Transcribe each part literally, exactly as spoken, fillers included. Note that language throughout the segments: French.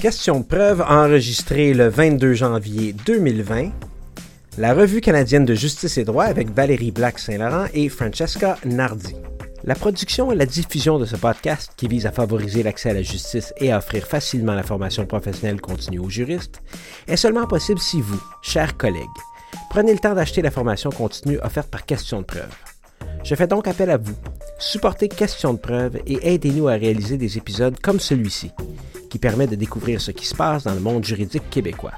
Question de preuve enregistrée le vingt-deux janvier deux mille vingt. La Revue canadienne de justice et droit avec Valérie Black-Saint-Laurent et Francesca Nardi. La production et la diffusion de ce podcast, qui vise à favoriser l'accès à la justice et à offrir facilement la formation professionnelle continue aux juristes, est seulement possible si vous, chers collègues, prenez le temps d'acheter la formation continue offerte par Question de preuve. Je fais donc appel à vous. Supportez Question de preuve et aidez-nous à réaliser des épisodes comme celui-ci, qui permet de découvrir ce qui se passe dans le monde juridique québécois.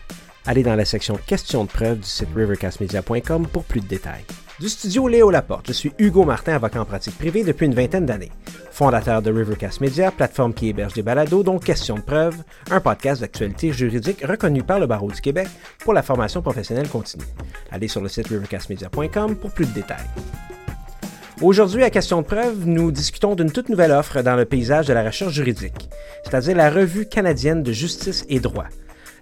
Allez dans la section Questions de preuve du site rivercast media point com pour plus de détails. Du studio Léo Laporte, je suis Hugo Martin, avocat en pratique privée depuis une vingtaine d'années, fondateur de Rivercast Media, plateforme qui héberge des balados dont Questions de preuve, un podcast d'actualité juridique reconnu par le Barreau du Québec pour la formation professionnelle continue. Allez sur le site rivercast media point com pour plus de détails. Aujourd'hui, à Question de preuve, nous discutons d'une toute nouvelle offre dans le paysage de la recherche juridique, c'est-à-dire la Revue canadienne de justice et droit.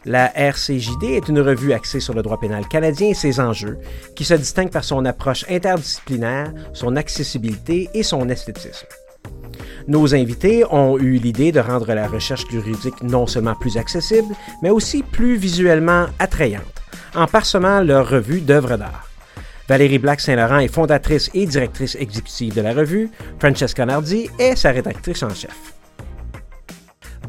La R C J D est une revue axée sur le droit pénal canadien et ses enjeux, qui se distingue par son approche interdisciplinaire, son accessibilité et son esthétisme. Nos invités ont eu l'idée de rendre la recherche juridique non seulement plus accessible, mais aussi plus visuellement attrayante, en parsemant leur revue d'œuvres d'art. Valérie Black-Saint-Laurent est fondatrice et directrice exécutive de la revue, Francesca Nardi est sa rédactrice en chef.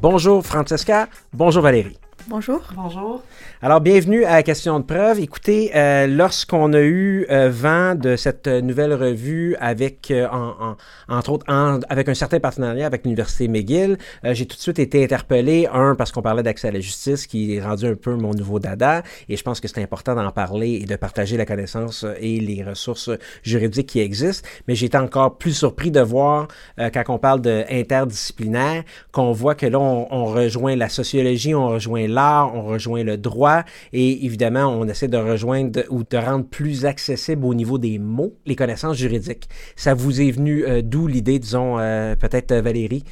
Bonjour Francesca, bonjour Valérie. Bonjour. Bonjour. Alors, bienvenue à Question de preuve. Écoutez, euh, lorsqu'on a eu euh, vent de cette nouvelle revue avec, euh, en, en, entre autres, en, avec un certain partenariat avec l'Université McGill, euh, j'ai tout de suite été interpellé, un, parce qu'on parlait d'accès à la justice, qui est rendu un peu mon nouveau dada, et je pense que c'est important d'en parler et de partager la connaissance et les ressources juridiques qui existent, mais j'ai été encore plus surpris de voir, euh, quand on parle d'interdisciplinaire, qu'on voit que là, on, on rejoint la sociologie, on rejoint l'art, on rejoint le droit et évidemment, on essaie de rejoindre ou de rendre plus accessible au niveau des mots les connaissances juridiques. Ça vous est venu euh, d'où l'idée, disons, euh, peut-être Valérie?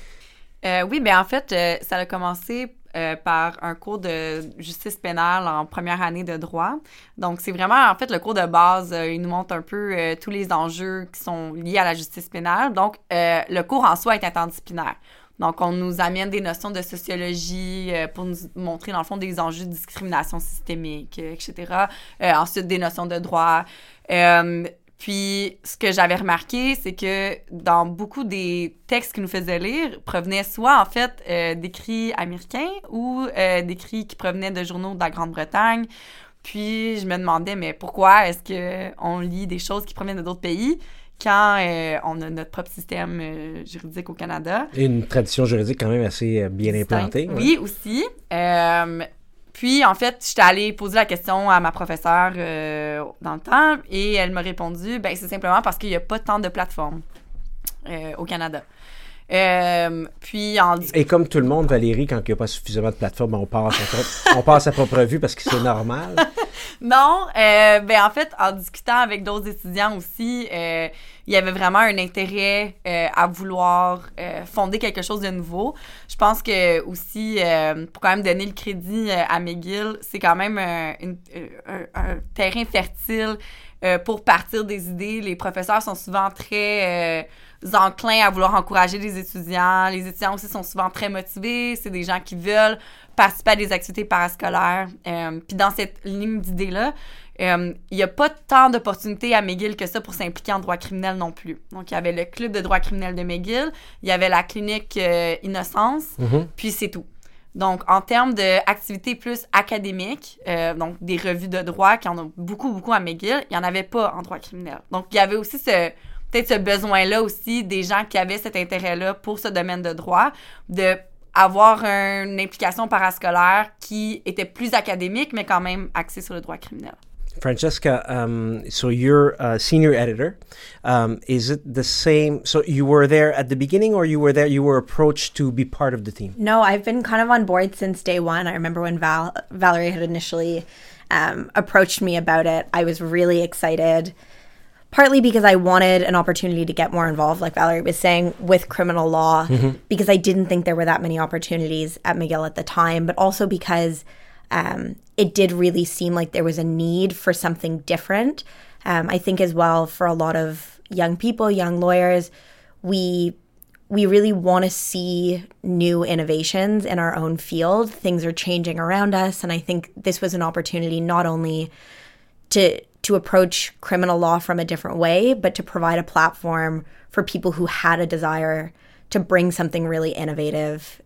Euh, oui, bien en fait, euh, ça a commencé euh, par un cours de justice pénale en première année de droit. Donc, c'est vraiment, en fait, le cours de base. Euh, il nous montre un peu euh, tous les enjeux qui sont liés à la justice pénale. Donc, euh, le cours en soi est interdisciplinaire. Donc, on nous amène des notions de sociologie euh, pour nous montrer, dans le fond, des enjeux de discrimination systémique, euh, et cetera. Euh, ensuite, des notions de droit. Euh, puis, ce que j'avais remarqué, c'est que dans beaucoup des textes qu'ils nous faisaient lire, provenaient soit, en fait, euh, d'écrits américains ou euh, d'écrits qui provenaient de journaux de la Grande-Bretagne. Puis, je me demandais, mais pourquoi est-ce qu'on lit des choses qui proviennent de d'autres pays? Quand euh, on a notre propre système euh, juridique au Canada. Et une tradition juridique quand même assez euh, bien implantée. Ouais. Oui, aussi. Euh, puis, en fait, j'étais allée poser la question à ma professeure euh, dans le temps et elle m'a répondu, ben c'est simplement parce qu'il n'y a pas tant de plateformes euh, au Canada. Euh, puis en... Et comme tout le monde, Valérie, quand il n'y a pas suffisamment de plateformes, on passe à, pro... on passe à propre vue parce que c'est normal. Non, euh, ben en fait, en discutant avec d'autres étudiants aussi, euh, il y avait vraiment un intérêt euh, à vouloir euh, fonder quelque chose de nouveau. Je pense que aussi, euh, pour quand même donner le crédit à McGill, c'est quand même un, une, un, un terrain fertile euh, pour partir des idées. Les professeurs sont souvent très... Euh, enclins à vouloir encourager les étudiants. Les étudiants aussi sont souvent très motivés. C'est des gens qui veulent participer à des activités parascolaires. Euh, puis dans cette ligne d'idées-là, euh, il n'y a pas tant d'opportunités à McGill que ça pour s'impliquer en droit criminel non plus. Donc, il y avait le club de droit criminel de McGill, il y avait la clinique euh, Innocence, mm-hmm. Puis c'est tout. Donc, en termes d'activités plus académiques, euh, donc des revues de droit qui en ont beaucoup, beaucoup à McGill, il n'y en avait pas en droit criminel. Donc, il y avait aussi ce... peut-être ce besoin-là aussi des gens qui avaient cet intérêt-là pour ce domaine de droit, d'avoir une implication parascolaire qui était plus académique, mais quand même axée sur le droit criminel. Francesca, um, so you're a senior editor. Um, is it the same? So you were there at the beginning or you were there, you were approached to be part of the team? No, I've been kind of on board since day one. I remember when Val- Valerie had initially um, approached me about it. I was really excited. Partly because I wanted an opportunity to get more involved, like Valerie was saying, with criminal law, mm-hmm. because I didn't think there were that many opportunities at McGill at the time, but also because um, it did really seem like there was a need for something different. Um, I think as well for a lot of young people, young lawyers, we we really want to see new innovations in our own field. Things are changing around us, and I think this was an opportunity not only to to approach criminal law from a different way, but to provide a platform for people who had a desire to bring something really innovative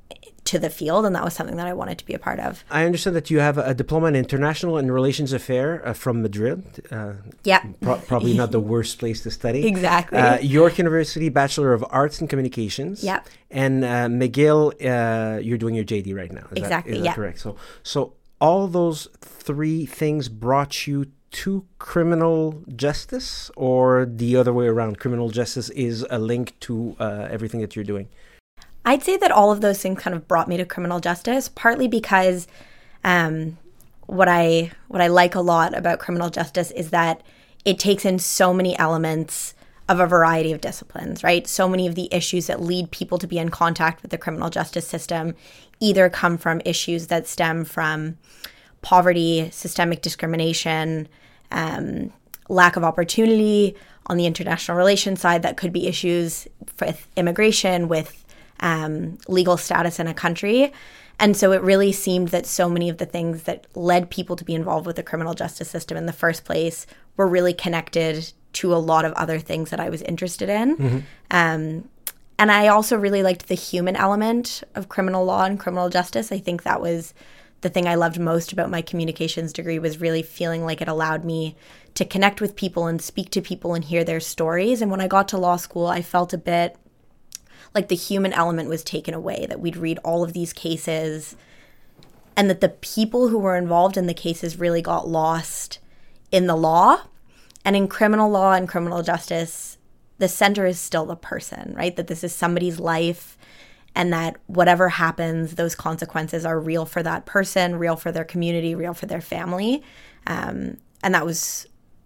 to the field, and that was something that I wanted to be a part of. I understand that you have a diploma in International and Relations Affairs uh, from Madrid. Uh, yeah. Pro- probably not the worst place to study. Exactly. Uh, York University, Bachelor of Arts in Communications. Yeah. And uh, McGill, uh, you're doing your J D right now. Is exactly, that, is yeah. that correct? So, so all those three things brought you to criminal justice, or the other way around? Criminal justice is a link to uh, everything that you're doing? I'd say that all of those things kind of brought me to criminal justice, partly because um, what I what I like a lot about criminal justice is that it takes in so many elements of a variety of disciplines, right? So many of the issues that lead people to be in contact with the criminal justice system either come from issues that stem from poverty, systemic discrimination, um, lack of opportunity. On the international relations side, that could be issues with immigration, with Um, legal status in a country. And so it really seemed that so many of the things that led people to be involved with the criminal justice system in the first place were really connected to a lot of other things that I was interested in. Mm-hmm. Um, and I also really liked the human element of criminal law and criminal justice. I think that was the thing I loved most about my communications degree, was really feeling like it allowed me to connect with people and speak to people and hear their stories. And when I got to law school, I felt a bit like the human element was taken away, that we'd read all of these cases and that the people who were involved in the cases really got lost in the law. And in criminal law and criminal justice, the center is still the person, right? That this is somebody's life, and that whatever happens, those consequences are real for that person, real for their community, real for their family. Um, and that was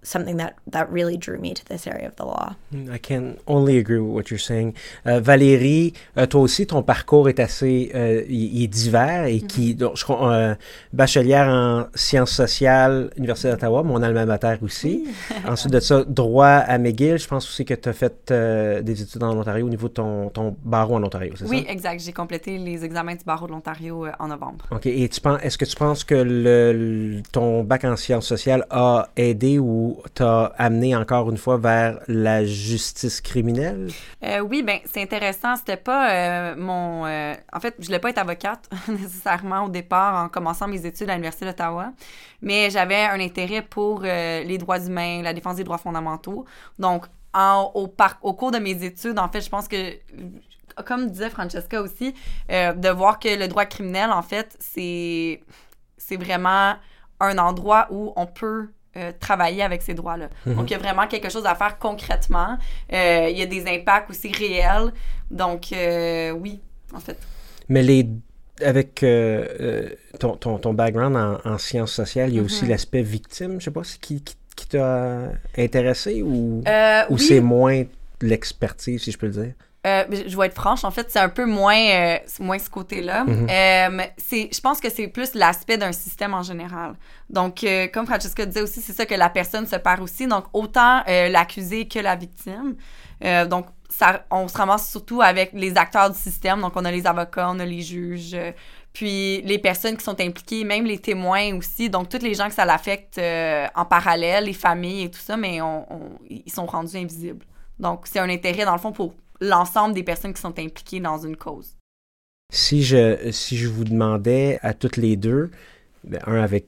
something that, that really drew me to this area of the law. I can only agree with what you're saying. Euh, Valérie, euh, toi aussi, ton parcours est assez euh, il, il divers et mm-hmm. qui, donc, je crois, euh, bachelière en sciences sociales, Université d'Ottawa, mon alma mater aussi. Mm-hmm. Ensuite de ça, droit à McGill. Je pense aussi que tu as fait euh, des études en Ontario au niveau de ton, ton barreau en Ontario, c'est oui, ça? Oui, exact. J'ai complété les examens du barreau de l'Ontario euh, en novembre. OK. Et tu penses, est-ce que tu penses que le, ton bac en sciences sociales a aidé ou t'as amené encore une fois vers la justice criminelle? Euh, oui, bien, c'est intéressant. C'était pas euh, mon... Euh, en fait, je voulais pas être avocate nécessairement au départ en commençant mes études à l'Université d'Ottawa, mais j'avais un intérêt pour euh, les droits humains, la défense des droits fondamentaux. Donc, en, au, par, au cours de mes études, en fait, je pense que... Comme disait Francesca aussi, euh, de voir que le droit criminel, en fait, c'est, c'est vraiment un endroit où on peut... Euh, travailler avec ces droits-là. Mm-hmm. Donc, il y a vraiment quelque chose à faire concrètement. Euh, il y a des impacts aussi réels. Donc, euh, oui, en fait. Mais les, avec euh, euh, ton, ton, ton background en, en sciences sociales, il y a mm-hmm. aussi l'aspect victime. Je ne sais pas, c'est qui, qui, qui t'a intéressé ou, euh, ou oui. C'est moins l'expertise, si je peux le dire? Euh, je vais être franche, en fait, c'est un peu moins, euh, moins ce côté-là. Mm-hmm. Euh, c'est, je pense que c'est plus l'aspect d'un système en général. Donc, euh, comme Francesca disait aussi, c'est ça que la personne se perd aussi. Donc, autant euh, l'accusé que la victime. Euh, donc, ça, on se ramasse surtout avec les acteurs du système. Donc, on a les avocats, on a les juges, euh, puis les personnes qui sont impliquées, même les témoins aussi. Donc, toutes les gens que ça l'affecte euh, en parallèle, les familles et tout ça, mais on, on, ils sont rendus invisibles. Donc, c'est un intérêt, dans le fond, pour l'ensemble des personnes qui sont impliquées dans une cause. Si je, si je vous demandais à toutes les deux, bien, un avec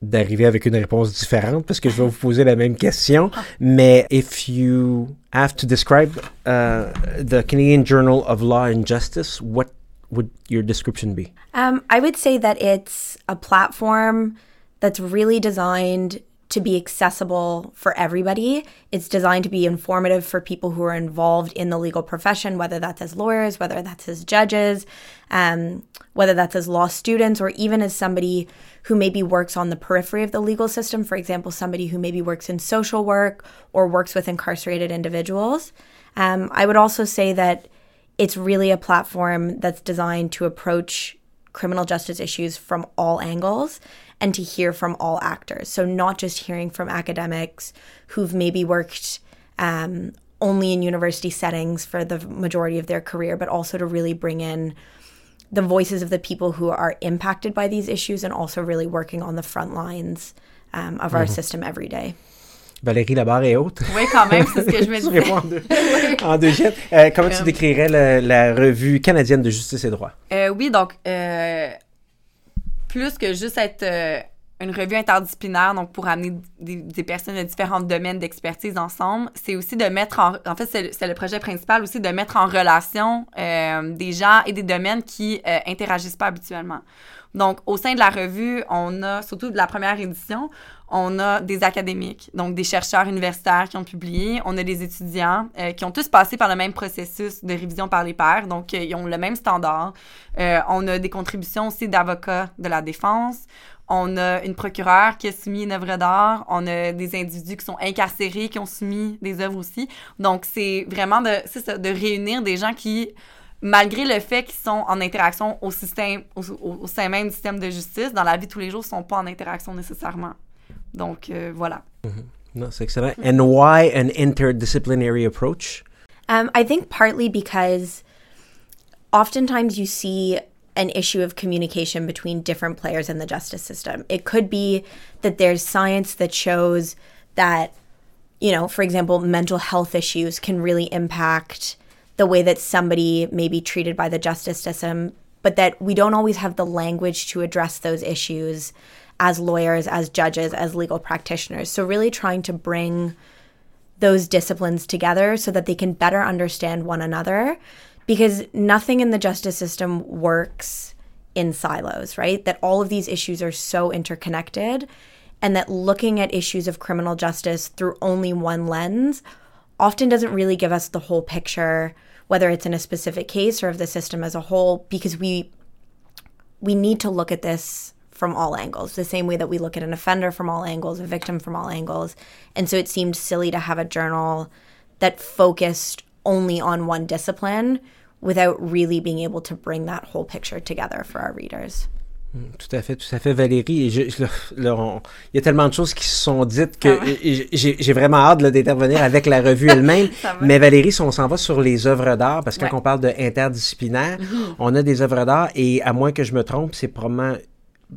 d'arriver avec une réponse différente, parce que je vais vous poser la même question, mais if you have to describe uh, the Canadian Journal of Law and Justice, what would your description be? Um, I would say that it's a platform that's really designed to be accessible for everybody. It's designed to be informative for people who are involved in the legal profession, whether that's as lawyers, whether that's as judges, um, whether that's as law students, or even as somebody who maybe works on the periphery of the legal system, for example, somebody who maybe works in social work or works with incarcerated individuals. Um, I would also say that it's really a platform that's designed to approach criminal justice issues from all angles, and to hear from all actors. So not just hearing from academics who've maybe worked um, only in university settings for the majority of their career, but also to really bring in the voices of the people who are impacted by these issues and also really working on the front lines um, of mm-hmm. our system every day. Valérie, la barre est haute. Oui, quand même, c'est ce que je me disais. en deux, oui. en deux jets. Euh, comment um, tu décrirais la, la Revue canadienne de justice et droit? Euh, oui, donc, euh, plus que juste être euh, une revue interdisciplinaire, donc pour amener des, des personnes de différents domaines d'expertise ensemble, c'est aussi de mettre en... En fait, c'est, c'est le projet principal aussi de mettre en relation euh, des gens et des domaines qui euh, interagissent pas habituellement. Donc, au sein de la revue, on a, surtout de la première édition, on a des académiques, donc des chercheurs universitaires qui ont publié. On a des étudiants euh, qui ont tous passé par le même processus de révision par les pairs, donc euh, ils ont le même standard. Euh, on a des contributions aussi d'avocats de la défense. On a une procureure qui a soumis une œuvre d'art. On a des individus qui sont incarcérés, qui ont soumis des œuvres aussi. Donc, c'est vraiment de, c'est ça, de réunir des gens qui... malgré le fait qu'ils sont en interaction au système, au, au sein même du système de justice, dans la vie de tous les jours, ils ne sont pas en interaction nécessairement. Donc, euh, voilà. Mm-hmm. No, c'est excellent. And why an interdisciplinary approach? Um, I think partly because oftentimes you see an issue of communication between different players in the justice system. It could be that there's science that shows that, you know, for example, mental health issues can really impact the way that somebody may be treated by the justice system, but that we don't always have the language to address those issues as lawyers, as judges, as legal practitioners. So really trying to bring those disciplines together so that they can better understand one another, because nothing in the justice system works in silos, right? That all of these issues are so interconnected, and that looking at issues of criminal justice through only one lens often doesn't really give us the whole picture, whether it's in a specific case or of the system as a whole, because we we need to look at this from all angles, the same way that we look at an offender from all angles, a victim from all angles. And so it seemed silly to have a journal that focused only on one discipline without really being able to bring that whole picture together for our readers. Tout à fait, tout à fait, Valérie. Et je, je, là, on, il y a tellement de choses qui se sont dites que j'ai, j'ai vraiment hâte là, d'intervenir avec la revue elle-même. Mais Valérie, si on s'en va sur les œuvres d'art, parce que ouais. Quand on parle d'interdisciplinaire, on a des œuvres d'art et à moins que je me trompe, c'est probablement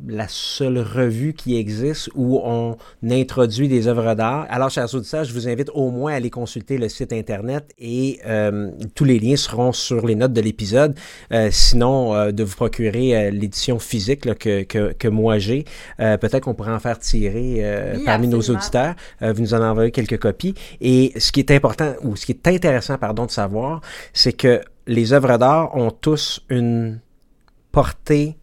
la seule revue qui existe où on introduit des œuvres d'art. Alors, chers auditeurs, je vous invite au moins à aller consulter le site Internet et euh, tous les liens seront sur les notes de l'épisode. Euh, sinon, euh, de vous procurer euh, l'édition physique là, que, que, que moi j'ai. Euh, peut-être qu'on pourrait en faire tirer euh, oui, parmi absolument. Nos auditeurs. Euh, vous nous en envoyez quelques copies. Et ce qui est important, ou ce qui est intéressant, pardon, de savoir, c'est que les œuvres d'art ont tous une portée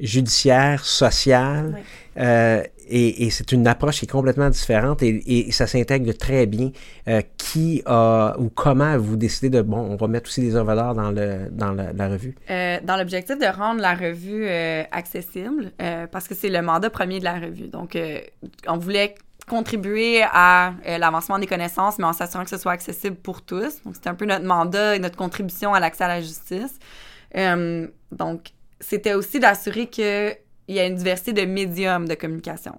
judiciaire, sociale, oui. euh, et, et c'est une approche qui est complètement différente et, et ça s'intègre très bien. Euh, qui a ou comment vous décidez de, bon, on va mettre aussi des œuvres d'art dans, le, dans la, la revue? Euh, dans l'objectif de rendre la revue euh, accessible, euh, parce que c'est le mandat premier de la revue. Donc, euh, on voulait contribuer à euh, l'avancement des connaissances, mais en s'assurant que ce soit accessible pour tous. Donc, c'est un peu notre mandat et notre contribution à l'accès à la justice. Euh, donc, c'était aussi d'assurer qu'il y a une diversité de médiums de communication.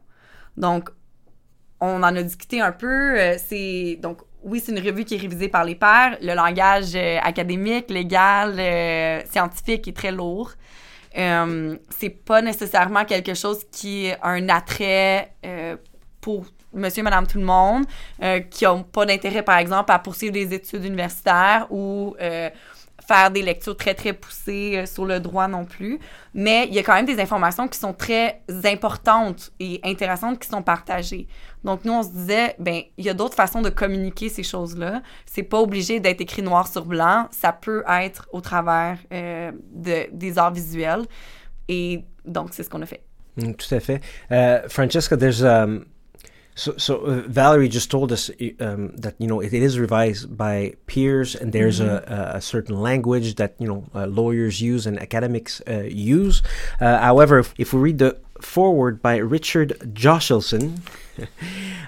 Donc, on en a discuté un peu. C'est, donc, oui, c'est une revue qui est révisée par les pairs. Le langage académique, légal, euh, scientifique est très lourd. Euh, c'est pas nécessairement quelque chose qui est un attrait euh, pour monsieur et madame tout le monde, euh, qui n'ont pas d'intérêt, par exemple, à poursuivre des études universitaires ou... Euh, faire des lectures très, très poussées sur le droit non plus. Mais il y a quand même des informations qui sont très importantes et intéressantes qui sont partagées. Donc, nous, on se disait, bien, il y a d'autres façons de communiquer ces choses-là. C'est pas obligé d'être écrit noir sur blanc. Ça peut être au travers euh, de, des arts visuels. Et donc, c'est ce qu'on a fait. Mm, tout à fait. Uh, Francesca, there's... Um... So, so uh, Valerie just told us um, that, you know, it, it is revised by peers and there's mm-hmm. a, a certain language that, you know, uh, lawyers use and academics uh, use. Uh, however, if, if we read the foreword by Richard Jochelson.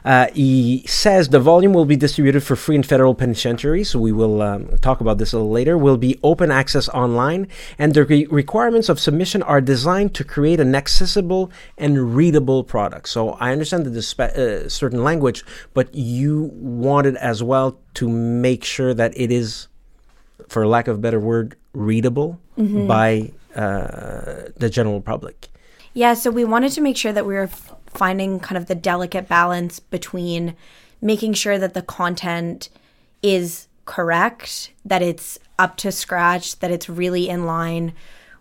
Uh, he says the volume will be distributed for free in federal penitentiaries. We will um, talk about this a little later. Will be open access online, and the re- requirements of submission are designed to create an accessible and readable product. So I understand that there's spe- uh, certain language, but you wanted as well to make sure that it is, for lack of a better word, readable mm-hmm. by uh, the general public. Yeah, so we wanted to make sure that we were f- finding kind of the delicate balance between making sure that the content is correct, that it's up to scratch, that it's really in line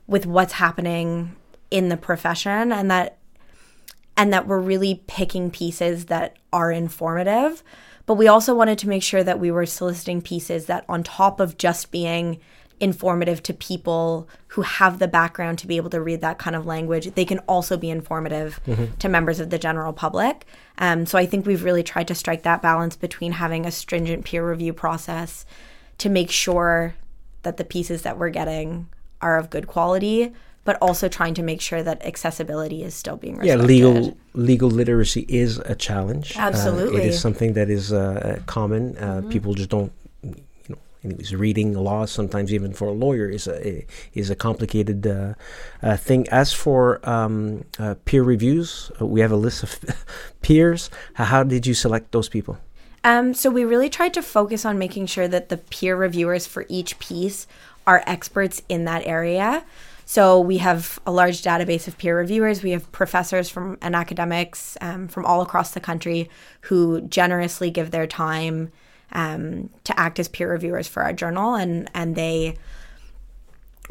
with what's happening in the profession, and that and that we're really picking pieces that are informative. But we also wanted to make sure that we were soliciting pieces that, on top of just being informative to people who have the background to be able to read that kind of language, they can also be informative mm-hmm. to members of the general public. Um, so I think we've really tried to strike that balance between having a stringent peer review process to make sure that the pieces that we're getting are of good quality, but also trying to make sure that accessibility is still being respected. Yeah, legal legal literacy is a challenge. Absolutely. Uh, it is something that is uh, common. Uh, mm-hmm. People just don't Anyways, reading law sometimes even for a lawyer is a is a complicated uh, uh, thing. As for um, uh, peer reviews, uh, we have a list of peers. How did you select those people? Um, so we really tried to focus on making sure that the peer reviewers for each piece are experts in that area. So we have a large database of peer reviewers. We have professors from and academics um, from all across the country who generously give their time Um, to act as peer reviewers for our journal, and, and they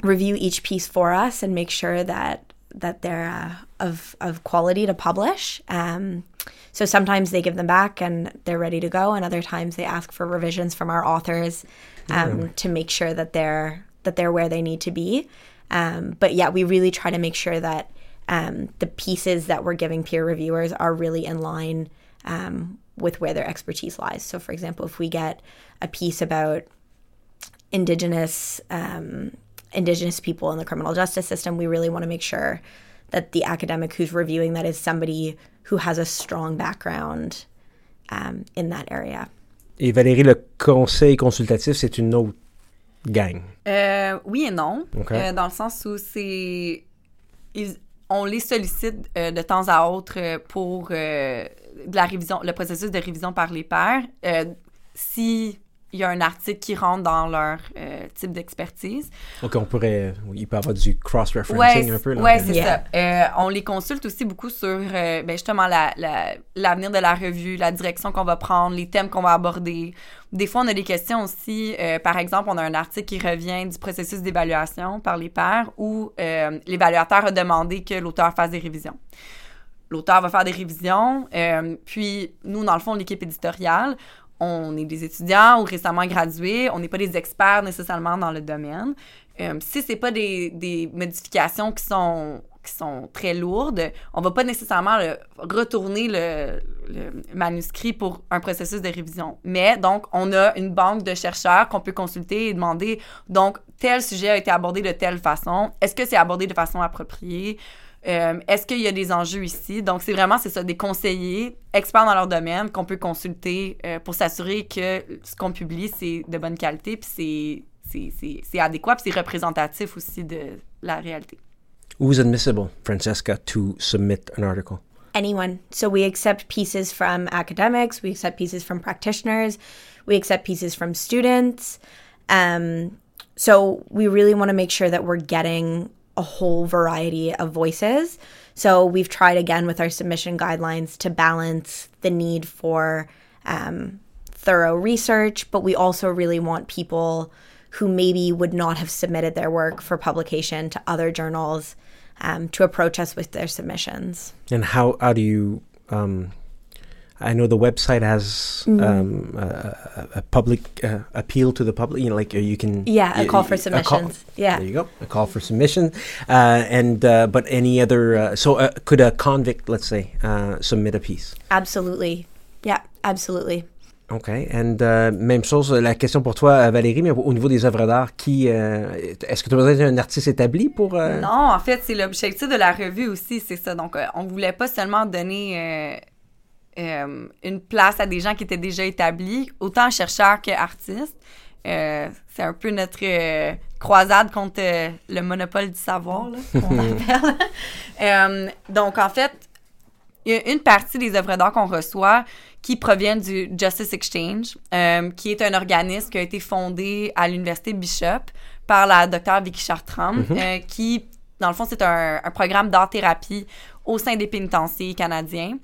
review each piece for us and make sure that that they're uh, of of quality to publish. Um, so sometimes they give them back and they're ready to go, and other times they ask for revisions from our authors um, yeah. to make sure that they're that they're where they need to be. Um, but yeah, we really try to make sure that um, the pieces that we're giving peer reviewers are really in line Um, with where their expertise lies. So, for example, if we get a piece about indigenous um, indigenous people in the criminal justice system, we really want to make sure that the academic who's reviewing that is somebody who has a strong background um, in that area. Et Valérie, le conseil consultatif, c'est une autre gang. Euh, oui et non, okay. euh, dans le sens où c'est... Ils... on les sollicite euh, de temps à autre euh, pour euh, de la révision, le processus de révision par les pairs. Euh, si il y a un article qui rentre dans leur euh, type d'expertise. OK, on pourrait... Il peut y avoir du cross-referencing ouais, un peu. Oui, c'est yeah. ça. Euh, on les consulte aussi beaucoup sur euh, ben justement la, la, l'avenir de la revue, la direction qu'on va prendre, les thèmes qu'on va aborder. Des fois, on a des questions aussi. Euh, par exemple, on a un article qui revient du processus d'évaluation par les pairs où euh, l'évaluateur a demandé que l'auteur fasse des révisions. L'auteur va faire des révisions. Euh, puis, nous, dans le fond, l'équipe éditoriale, on est des étudiants ou récemment gradués, on n'est pas des experts nécessairement dans le domaine. Euh, si c'est pas des, des modifications qui sont, qui sont très lourdes, on va pas nécessairement le, retourner le, le manuscrit pour un processus de révision. Mais donc, on a une banque de chercheurs qu'on peut consulter et demander, donc, tel sujet a été abordé de telle façon, est-ce que c'est abordé de façon appropriée? Euh, est-ce qu'il y a des enjeux ici? Donc, c'est vraiment, c'est ça, des conseillers, experts dans leur domaine, qu'on peut consulter euh, pour s'assurer que ce qu'on publie, c'est de bonne qualité, puis c'est, c'est, c'est, c'est adéquat, puis c'est représentatif aussi de la réalité. Who's admissible, Francesca, to submit an article? Anyone. So we accept pieces from academics, we accept pieces from practitioners, we accept pieces from students. Um, so we really want to make sure that we're getting a whole variety of voices. So we've tried again with our submission guidelines to balance the need for um, thorough research, but we also really want people who maybe would not have submitted their work for publication to other journals um, to approach us with their submissions. And how, how do you, um, I know the website has mm-hmm. um, a, a public uh, appeal to the public, you know, like uh, you can... Yeah, a call for submissions. Call, yeah. There you go, a call for submission. Uh, and uh, but any other... Uh, so uh, could a convict, let's say, uh, submit a piece? Absolutely. Yeah, absolutely. OK. And uh, même chose, la question pour toi, Valérie, mais au niveau des œuvres d'art, qui euh, est-ce que tu as besoin d'un artiste établi pour... Euh... Non, en fait, c'est l'objectif de la revue aussi, c'est ça. Donc, euh, on ne voulait pas seulement donner euh, euh, une place à des gens qui étaient déjà établis, autant chercheurs qu'artistes. Euh, c'est un peu notre euh, croisade contre euh, le monopole du savoir, là, qu'on appelle. euh, donc, en fait, il y a une partie des œuvres d'art qu'on reçoit qui proviennent du Justice Exchange, euh, qui est un organisme qui a été fondé à l'Université Bishop par la docteure Vicky Chartrand, mm-hmm. euh, qui, dans le fond, c'est un, un programme d'art-thérapie au sein des pénitenciers canadiens.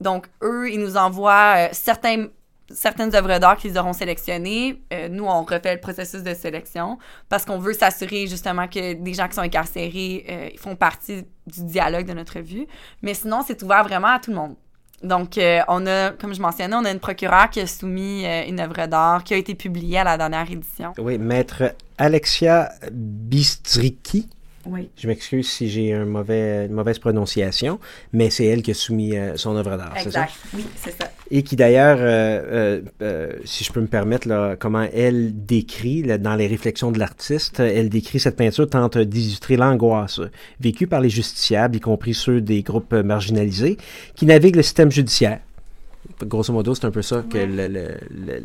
Donc, eux, ils nous envoient euh, certains... certaines œuvres d'art qu'ils auront sélectionnées. Euh, nous, on refait le processus de sélection parce qu'on veut s'assurer justement que des gens qui sont incarcérés euh, font partie du dialogue de notre revue. Mais sinon, c'est ouvert vraiment à tout le monde. Donc, euh, on a, comme je mentionnais, on a une procureure qui a soumis euh, une œuvre d'art qui a été publiée à la dernière édition. Oui, maître Alexia Bistriki. Oui. Je m'excuse si j'ai un mauvais, une mauvaise prononciation, mais c'est elle qui a soumis euh, son œuvre d'art, exact. C'est ça? Exact, oui, c'est ça. Et qui d'ailleurs, euh, euh, euh, si je peux me permettre, là, comment elle décrit, là, dans les réflexions de l'artiste, elle décrit cette peinture tente d'illustrer l'angoisse vécue par les justiciables, y compris ceux des groupes marginalisés, qui naviguent le système judiciaire. Grosso modo, c'est un peu ça ouais. que le, le, le,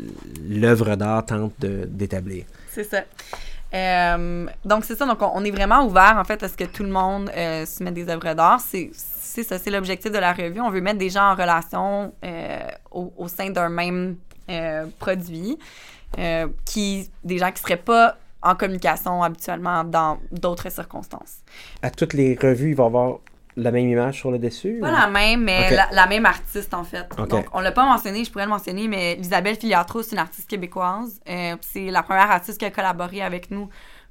l'œuvre d'art tente de, d'établir. C'est ça. Euh, donc, c'est ça. Donc, on, on est vraiment ouvert, en fait, à ce que tout le monde euh, se mette des œuvres d'art. C'est, c'est ça, c'est l'objectif de la revue. On veut mettre des gens en relation euh, au, au sein d'un même euh, produit, euh, qui, des gens qui ne seraient pas en communication habituellement dans d'autres circonstances. À toutes les revues, il va y avoir la même image sur le dessus? Pas ou... la même, mais okay. la, la même artiste, en fait. Okay. Donc, on ne l'a pas mentionné, je pourrais le mentionner, mais Isabelle Filiatro, c'est une artiste québécoise. Euh, c'est la première artiste qui a collaboré avec nous.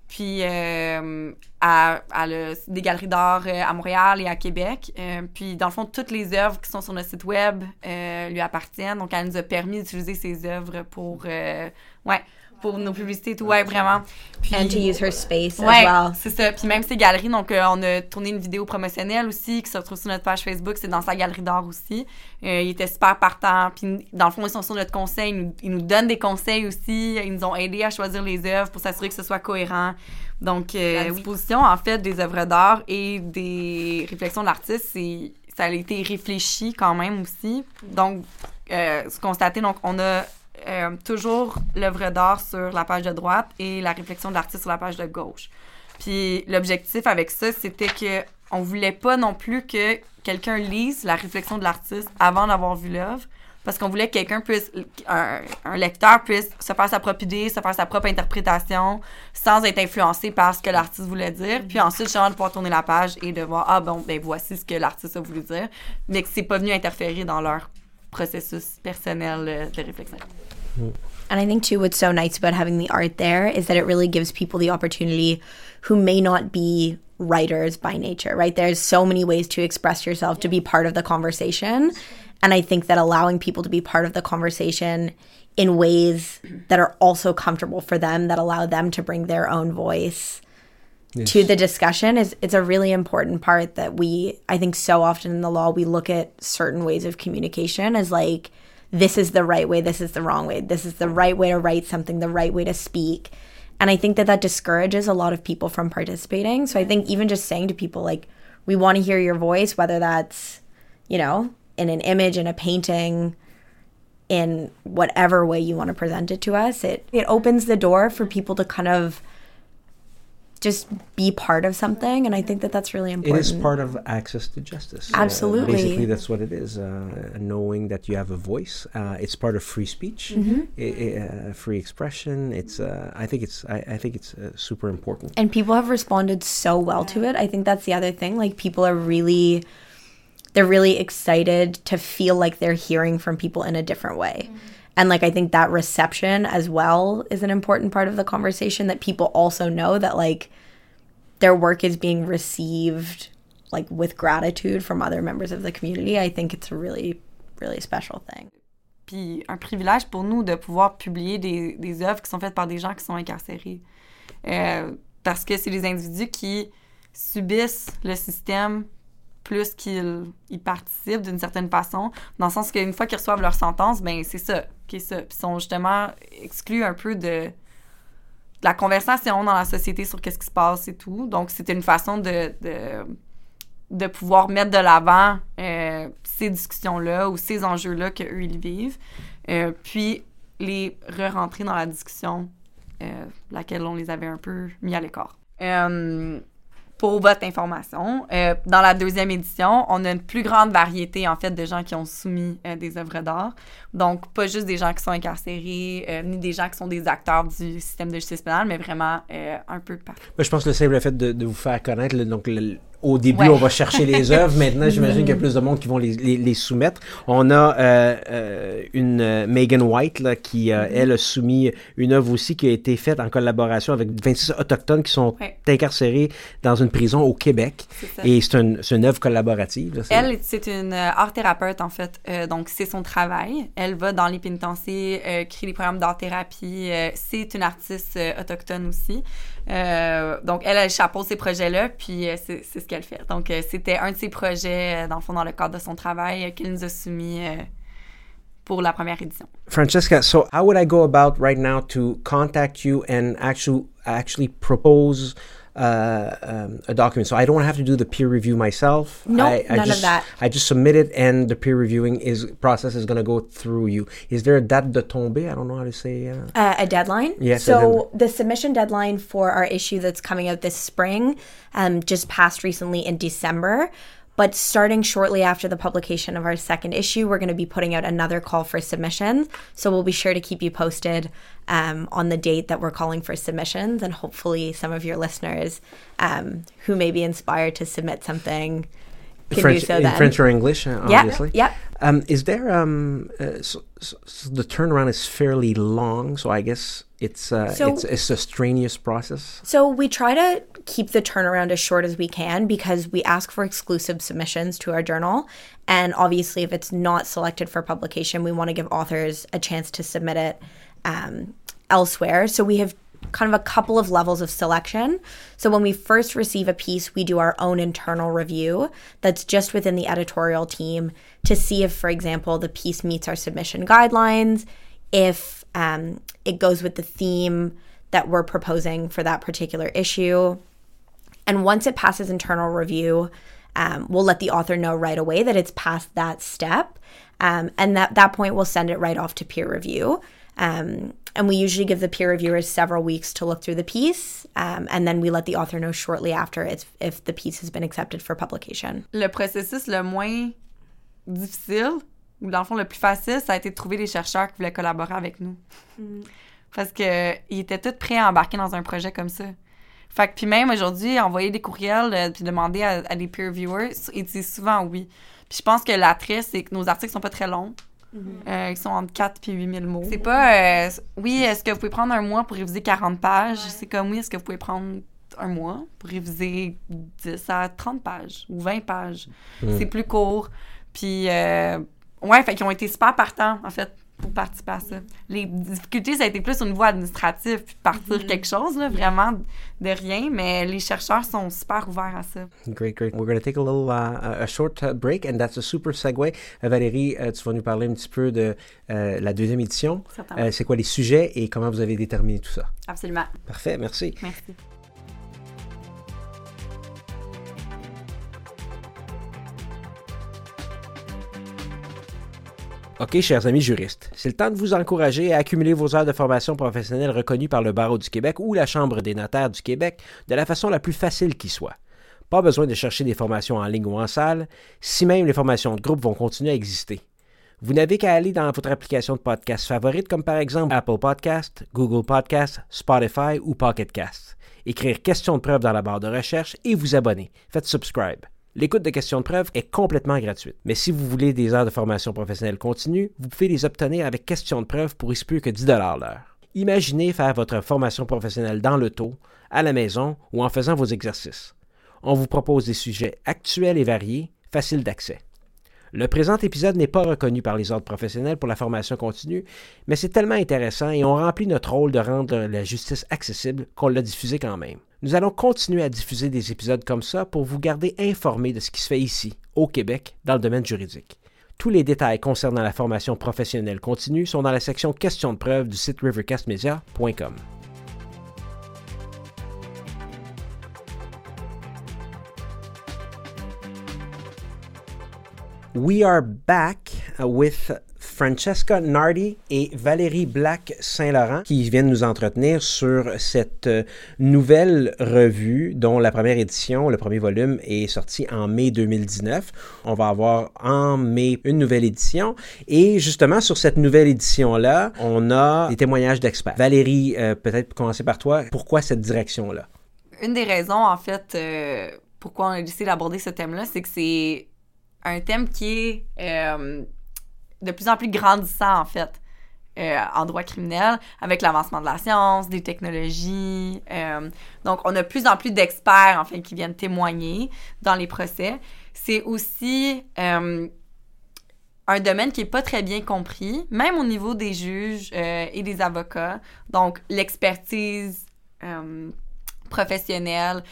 Puis, euh, à, à le, des galeries d'art à Montréal et à Québec. Euh, puis, dans le fond, toutes les œuvres qui sont sur notre site web euh, lui appartiennent. Donc, elle nous a permis d'utiliser ses œuvres pour... Euh, ouais. pour nos publicités et tout, ouais, vraiment. Puis, and to use her space ouais, as well. C'est ça. Puis même ses galeries, donc euh, on a tourné une vidéo promotionnelle aussi qui se retrouve sur notre page Facebook, c'est dans sa galerie d'art aussi. Euh, il était super partant. Puis dans le fond, ils sont sur notre conseil, ils nous, ils nous donnent des conseils aussi, ils nous ont aidés à choisir les œuvres pour s'assurer que ce soit cohérent. Donc, euh, la disposition, en fait, des œuvres d'art et des réflexions de l'artiste, c'est, ça a été réfléchi quand même aussi. Donc, euh, se constater, donc on a Euh, toujours l'œuvre d'art sur la page de droite et la réflexion de l'artiste sur la page de gauche. Puis l'objectif avec ça, c'était qu'on ne voulait pas non plus que quelqu'un lise la réflexion de l'artiste avant d'avoir vu l'œuvre, parce qu'on voulait que quelqu'un puisse, un, un lecteur puisse se faire sa propre idée, se faire sa propre interprétation, sans être influencé par ce que l'artiste voulait dire. Puis ensuite, justement, de pouvoir tourner la page et de voir « Ah bon, ben voici ce que l'artiste a voulu dire », mais que c'est pas venu interférer dans leur processus personnel de réflexion. And I think, too, what's so nice about having the art there is that it really gives people the opportunity who may not be writers by nature, right? There's so many ways to express yourself, to be part of the conversation. And I think that allowing people to be part of the conversation in ways that are also comfortable for them, that allow them to bring their own voice yes. to the discussion, is it's a really important part that we, I think so often in the law, we look at certain ways of communication as like, this is the right way, this is the wrong way, this is the right way to write something, the right way to speak. And I think that that discourages a lot of people from participating. So I think even just saying to people, like, we want to hear your voice, whether that's, you know, in an image, in a painting, in whatever way you want to present it to us, it, it opens the door for people to kind of just be part of something, and I think that that's really important. It is part of access to justice. Absolutely. Uh, basically, that's what it is, uh, knowing that you have a voice. Uh, it's part of free speech, mm-hmm. I, uh, free expression. It's. Uh, I think it's, I, I think it's uh, super important. And people have responded so well to it. I think that's the other thing. Like, people are really, they're really excited to feel like they're hearing from people in a different way. Mm-hmm. And, like, I think that reception as well is an important part of the conversation, that people also know that, like, their work is being received, like, with gratitude from other members of the community. I think it's a really, really special thing. Puis un privilège pour nous de pouvoir publier des, des œuvres qui sont faites par des gens qui sont incarcérés. Euh, parce que c'est les individus qui subissent le système plus qu'ils ils participent d'une certaine façon, dans le sens qu'une fois qu'ils reçoivent leur sentence, ben c'est ça qui est ça. Puis ils sont justement exclus un peu de, de la conversation dans la société sur qu'est-ce qui se passe et tout. Donc, c'était une façon de, de, de pouvoir mettre de l'avant euh, ces discussions-là ou ces enjeux-là qu'eux, ils vivent. Euh, puis, les re-rentrer dans la discussion euh, laquelle on les avait un peu mis à l'écart. Euh, pour votre information, euh, dans la deuxième édition, on a une plus grande variété, en fait, de gens qui ont soumis euh, des œuvres d'art. Donc, pas juste des gens qui sont incarcérés, euh, ni des gens qui sont des acteurs du système de justice pénale, mais vraiment euh, un peu partout. Moi, je pense que le simple fait de, de vous faire connaître, le, donc... Le... Au début, ouais. on va chercher les œuvres. Maintenant, j'imagine qu'il y a plus de monde qui vont les, les, les soumettre. On a euh, euh, une euh, Megan White là, qui, euh, mm-hmm. elle, a soumis une œuvre aussi qui a été faite en collaboration avec vingt-six Autochtones qui sont ouais. incarcérés dans une prison au Québec. C'est Et c'est, un, c'est une œuvre collaborative. Là, c'est elle, là. c'est une art-thérapeute, en fait. Euh, donc, c'est son travail. Elle va dans les pénitenciers, euh, crée des programmes d'art-thérapie. Euh, c'est une artiste euh, autochtone aussi. Euh, donc, elle, elle chapeaute ces projets-là, puis euh, c'est, c'est ce qu'elle fait. Donc, euh, c'était un de ses projets, euh, dans le fond, dans le cadre de son travail, euh, qu'elle nous a soumis euh, pour la première édition. Francesca, so how would I go about right now to contact you and actually, actually propose uh, um, a document? So I don't have to do the peer review myself. No, I, I none just, of that. I just submit it, and the peer reviewing is process is going to go through you. Is there a date de tombée? I don't know how to say uh... Uh, a deadline. Yes. So the submission deadline for our issue that's coming out this spring, um, just passed recently in December. But starting shortly after the publication of our second issue, we're going to be putting out another call for submissions. So we'll be sure to keep you posted um, on the date that we're calling for submissions. And hopefully some of your listeners um, who may be inspired to submit something can French, do so in then. In French or English, obviously. Yeah, yeah. Um, is there, um, uh, so, so, so the turnaround is fairly long, so I guess it's, uh, so, it's, it's a strenuous process? So we try to keep the turnaround as short as we can because we ask for exclusive submissions to our journal. And obviously, if it's not selected for publication, we want to give authors a chance to submit it um, elsewhere. So we have kind of a couple of levels of selection. So when we first receive a piece, we do our own internal review that's just within the editorial team to see if, for example, the piece meets our submission guidelines, if um, it goes with the theme that we're proposing for that particular issue. And once it passes internal review, um, we'll let the author know right away that it's past that step. Um, and at that point, we'll send it right off to peer review. Um, and we usually give the peer reviewers several weeks to look through the piece, um, and then we let the author know shortly after it's, if the piece has been accepted for publication. Le processus le moins difficile, ou dans le fond le plus facile, ça a été de trouver des chercheurs qui voulaient collaborer avec nous. Mm. Parce qu'ils étaient tous prêts à embarquer dans un projet comme ça. Fait que, puis même aujourd'hui, envoyer des courriels, euh, puis demander à, à des peer reviewers, ils disent souvent oui. Puis je pense que l'attrait, c'est que nos articles sont pas très longs. Mm-hmm. Euh, ils sont entre quatre mille et huit mille mots. C'est pas, euh, oui, est-ce que vous pouvez prendre un mois pour réviser quarante pages? Ouais. C'est comme, oui, est-ce que vous pouvez prendre un mois pour réviser dix à trente pages ou vingt pages? Mm. C'est plus court. Puis, euh, ouais, fait qu'ils ont été super partants, en fait, pour participer à ça. Les difficultés, ça a été plus au niveau administratif, puis partir mm-hmm. quelque chose, là, vraiment de rien, mais les chercheurs sont super ouverts à ça. Great, great. We're going to take a little, uh, a short break, and that's a super segue. Uh, Valérie, uh, tu vas nous parler un petit peu de uh, la deuxième édition. Certainement. Uh, c'est quoi les sujets et comment vous avez déterminé tout ça? Absolument. Parfait, merci. Merci. OK, chers amis juristes, c'est le temps de vous encourager à accumuler vos heures de formation professionnelle reconnues par le Barreau du Québec ou la Chambre des notaires du Québec de la façon la plus facile qui soit. Pas besoin de chercher des formations en ligne ou en salle, si même les formations de groupe vont continuer à exister. Vous n'avez qu'à aller dans votre application de podcast favorite comme par exemple Apple Podcasts, Google Podcasts, Spotify ou Pocket Casts. Écrire « Questions de preuve » dans la barre de recherche et vous abonner. Faites « Subscribe ». L'écoute de questions de preuve est complètement gratuite. Mais si vous voulez des heures de formation professionnelle continue, vous pouvez les obtenir avec questions de preuve pour aussi peu que dix dollars l'heure. Imaginez faire votre formation professionnelle dans l'auto, à la maison ou en faisant vos exercices. On vous propose des sujets actuels et variés, faciles d'accès. Le présent épisode n'est pas reconnu par les ordres professionnels pour la formation continue, mais c'est tellement intéressant et on remplit notre rôle de rendre la justice accessible qu'on l'a diffusé quand même. Nous allons continuer à diffuser des épisodes comme ça pour vous garder informés de ce qui se fait ici, au Québec, dans le domaine juridique. Tous les détails concernant la formation professionnelle continue sont dans la section questions de preuve du site rivercast media point com. We are back with Francesca Nardi et Valérie Black-Saint-Laurent qui viennent nous entretenir sur cette nouvelle revue dont la première édition, le premier volume, est sorti en mai deux mille dix-neuf. On va avoir en mai une nouvelle édition et justement sur cette nouvelle édition-là, on a des témoignages d'experts. Valérie, euh, peut-être commencer par toi. Pourquoi cette direction-là? Une des raisons, en fait, euh, pourquoi on a décidé d'aborder ce thème-là, c'est que c'est un thème qui est euh, de plus en plus grandissant, en fait, euh, en droit criminel, avec l'avancement de la science, des technologies. Euh, donc, on a de plus en plus d'experts, en fait, qui viennent témoigner dans les procès. C'est aussi euh, un domaine qui n'est pas très bien compris, même au niveau des juges euh, et des avocats. Donc, l'expertise euh, professionnelle,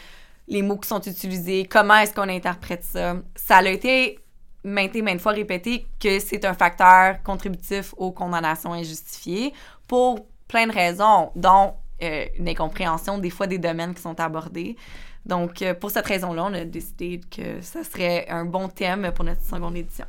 les mots qui sont utilisés, comment est-ce qu'on interprète ça. Ça a été maintes et maintes fois répété que c'est un facteur contributif aux condamnations injustifiées pour plein de raisons, dont euh, une incompréhension des fois des domaines qui sont abordés. Donc, euh, pour cette raison-là, on a décidé que ça serait un bon thème pour notre seconde édition.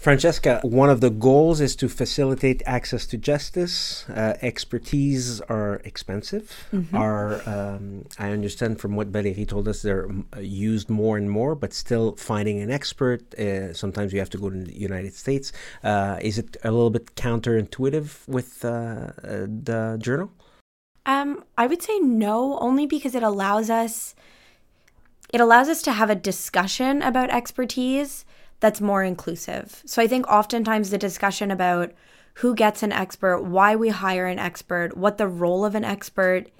Francesca, one of the goals is to facilitate access to justice. Uh, expertise are expensive. Mm-hmm. Are um, I understand from what Valérie told us, they're used more and more, but still finding an expert, uh, sometimes you have to go to the United States. Uh, is it a little bit counterintuitive with uh, the journal? Um, I would say no, only because it allows us, it allows us to have a discussion about expertise that's more inclusive. So I think oftentimes the discussion about who gets an expert, why we hire an expert, what the role of an expert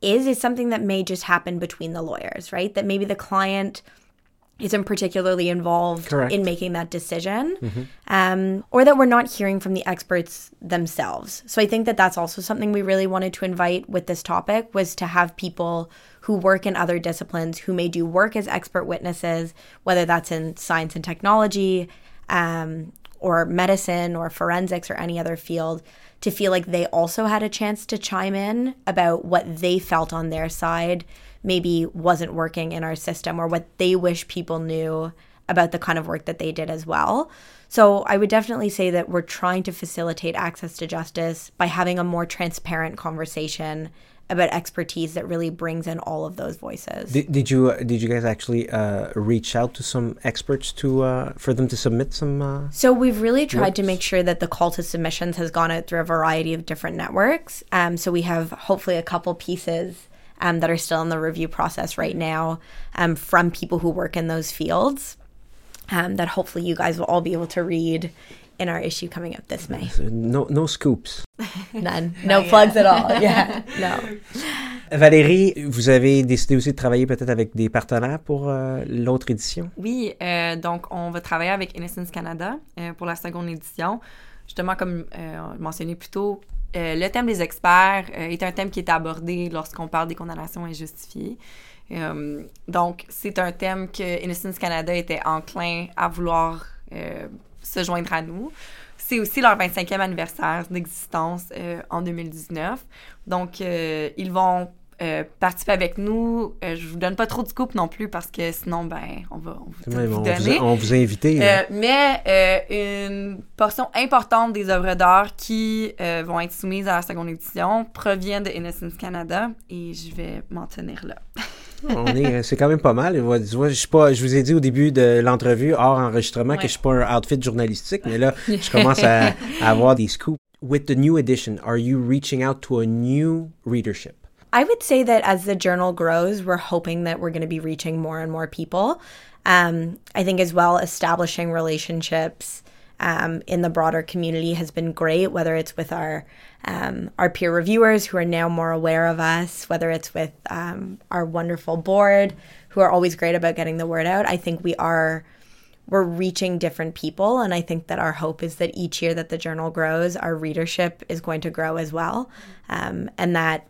is, is something that may just happen between the lawyers, right? That maybe the client isn't particularly involved Correct. In making that decision, mm-hmm. um, or that we're not hearing from the experts themselves. So I think that that's also something we really wanted to invite with this topic, was to have people who work in other disciplines, who may do work as expert witnesses, whether that's in science and technology, um, or medicine or forensics or any other field, to feel like they also had a chance to chime in about what they felt on their side maybe wasn't working in our system, or what they wish people knew about the kind of work that they did as well. So I would definitely say that we're trying to facilitate access to justice by having a more transparent conversation about expertise that really brings in all of those voices. Did, did you uh, did you guys actually uh, reach out to some experts to uh, for them to submit some? Uh, so we've really tried notes. to make sure that the call to submissions has gone out through a variety of different networks. Um, so we have hopefully a couple pieces Um, that are still in the review process right now um, from people who work in those fields um, that hopefully you guys will all be able to read in our issue coming up this May. No, no scoops. None. No plugs at all. Yeah. No. Valérie, vous avez décidé aussi de travailler peut-être avec des partenaires pour euh, l'autre édition? Oui. Euh, donc, on va travailler avec Innocence Canada euh, pour la seconde édition. Justement, comme euh, mentionné plus tôt, Euh, le thème des experts euh, est un thème qui est abordé lorsqu'on parle des condamnations injustifiées. Euh, donc, c'est un thème que Innocence Canada était enclin à vouloir euh, se joindre à nous. C'est aussi leur vingt-cinquième anniversaire d'existence euh, en deux mille dix-neuf. Donc, euh, ils vont euh, participer avec nous. Euh, je vous donne pas trop de scoop non plus parce que sinon, ben, on va on vous, oui, vous on donner. Vous a, on vous a invité. Euh, mais euh, une portion importante des œuvres d'art qui euh, vont être soumises à la seconde édition proviennent de Innocence Canada et je vais m'en tenir là. On est, c'est quand même pas mal. Je suis pas, je vous ai dit au début de l'entrevue hors enregistrement ouais. que je suis pas un outfit journalistique, mais là, je commence à, à avoir des scoops. With the new edition, are you reaching out to a new readership? I would say that as the journal grows, we're hoping that we're going to be reaching more and more people. Um, I think as well, establishing relationships um, in the broader community has been great, whether it's with our um, our peer reviewers who are now more aware of us, whether it's with um, our wonderful board who are always great about getting the word out. I think we are we're reaching different people, and I think that our hope is that each year that the journal grows, our readership is going to grow as well, um, and that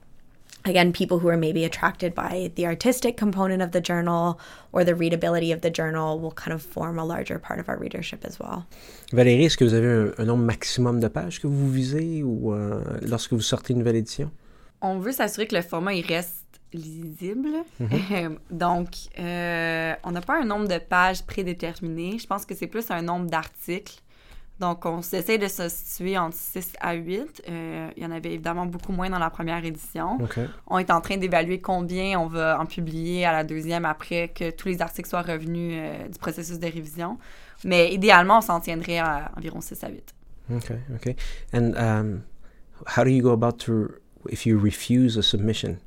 again, people who are maybe attracted by the artistic component of the journal or the readability of the journal will kind of form a larger part of our readership as well. Valérie, est-ce que vous avez un, un nombre maximum de pages que vous visez ou euh, lorsque vous sortez une nouvelle édition? On veut s'assurer que le format, il reste lisible. Mm-hmm. Donc, euh, on n'a pas un nombre de pages prédéterminé. Je pense que c'est plus un nombre d'articles. Donc, on essaie de se situer entre six à huit. Euh, il y en avait évidemment beaucoup moins dans la première édition. Okay. On est en train d'évaluer combien on va en publier à la deuxième après que tous les articles soient revenus euh, du processus de révision. Mais idéalement, on s'en tiendrait à environ six à huit. OK, OK. And um, how do you go about to, if you refuse a submission?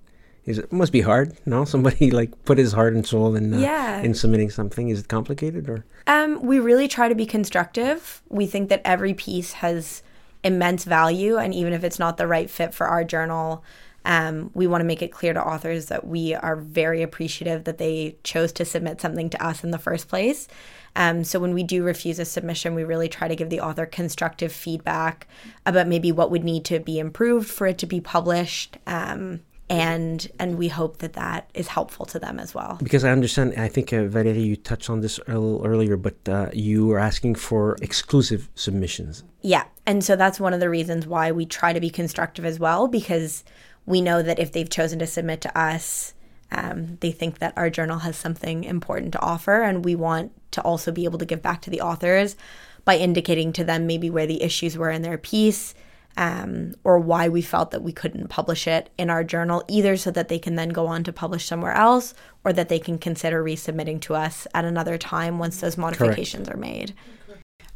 Is it, it must be hard, no? Somebody like put his heart and soul in uh, yeah. in submitting something. Is it complicated or? Um, we really try to be constructive. We think that every piece has immense value, and even if it's not the right fit for our journal, um, we want to make it clear to authors that we are very appreciative that they chose to submit something to us in the first place. Um, so when we do refuse a submission, we really try to give the author constructive feedback about maybe what would need to be improved for it to be published. Um, And and we hope that that is helpful to them as well. Because I understand, I think, uh, Valérie, you touched on this a little earlier, but uh, you were asking for exclusive submissions. Yeah, and so that's one of the reasons why we try to be constructive as well, because we know that if they've chosen to submit to us, um, they think that our journal has something important to offer, and we want to also be able to give back to the authors by indicating to them maybe where the issues were in their piece, Um, or why we felt that we couldn't publish it in our journal, either so that they can then go on to publish somewhere else or that they can consider resubmitting to us at another time once those modifications Correct. Are made.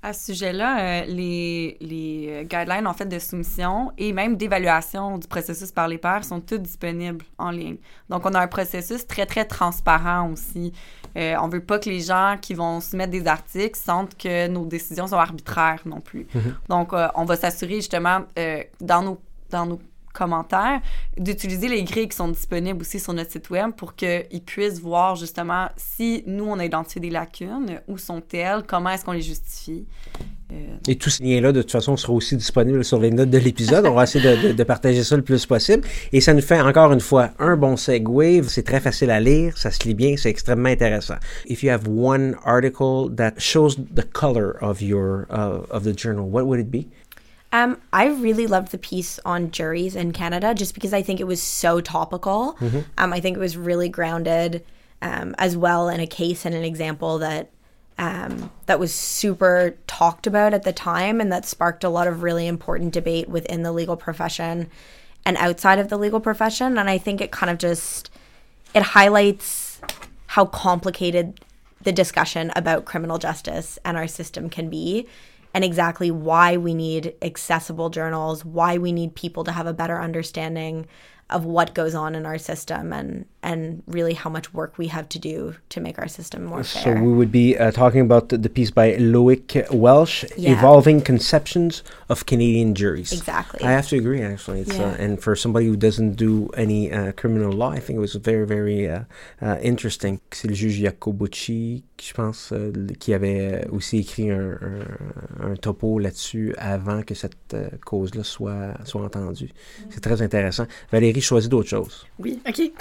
À ce sujet-là, euh, les, les guidelines en fait de soumission et même d'évaluation du processus par les pairs sont toutes disponibles en ligne. Donc, on a un processus très, très transparent aussi. Euh, on ne veut pas que les gens qui vont soumettre des articles sentent que nos décisions sont arbitraires non plus. Mm-hmm. Donc, euh, on va s'assurer justement euh, dans nos, dans nos commentaires d'utiliser les grilles qui sont disponibles aussi sur notre site web pour qu'ils puissent voir justement si nous, on a identifié des lacunes, où sont-elles, comment est-ce qu'on les justifie. Euh, Et tous ces liens-là, de toute façon, seront aussi disponibles sur les notes de l'épisode. On va essayer de, de, de partager ça le plus possible. Et ça nous fait, encore une fois, un bon segue. C'est très facile à lire, ça se lit bien, c'est extrêmement intéressant. If you have one article that shows the color of your uh, of the journal, what would it be? Um, I really loved the piece on juries in Canada just because I think it was so topical. Mm-hmm. Um, I think it was really grounded um, as well in a case and an example that um, that was super talked about at the time and that sparked a lot of really important debate within the legal profession and outside of the legal profession. And I think it kind of just, it highlights how complicated the discussion about criminal justice and our system can be. And exactly why we need accessible journals, why we need people to have a better understanding of what goes on in our system and and really how much work we have to do to make our system more fair. So we would be uh, talking about the piece by Loïc Welsh, yeah. Evolving Conceptions of Canadian Juries. Exactly. I have to agree, actually. It's, yeah. uh, and for somebody who doesn't do any uh, criminal law, I think it was very, very uh, uh, interesting. C'est le juge Iacobucci, je pense, euh, qui avait aussi écrit un, un, un topo là-dessus avant que cette euh, cause-là soit, soit entendue. Mm. C'est très intéressant. Valérie choisit d'autres choses. Oui, OK.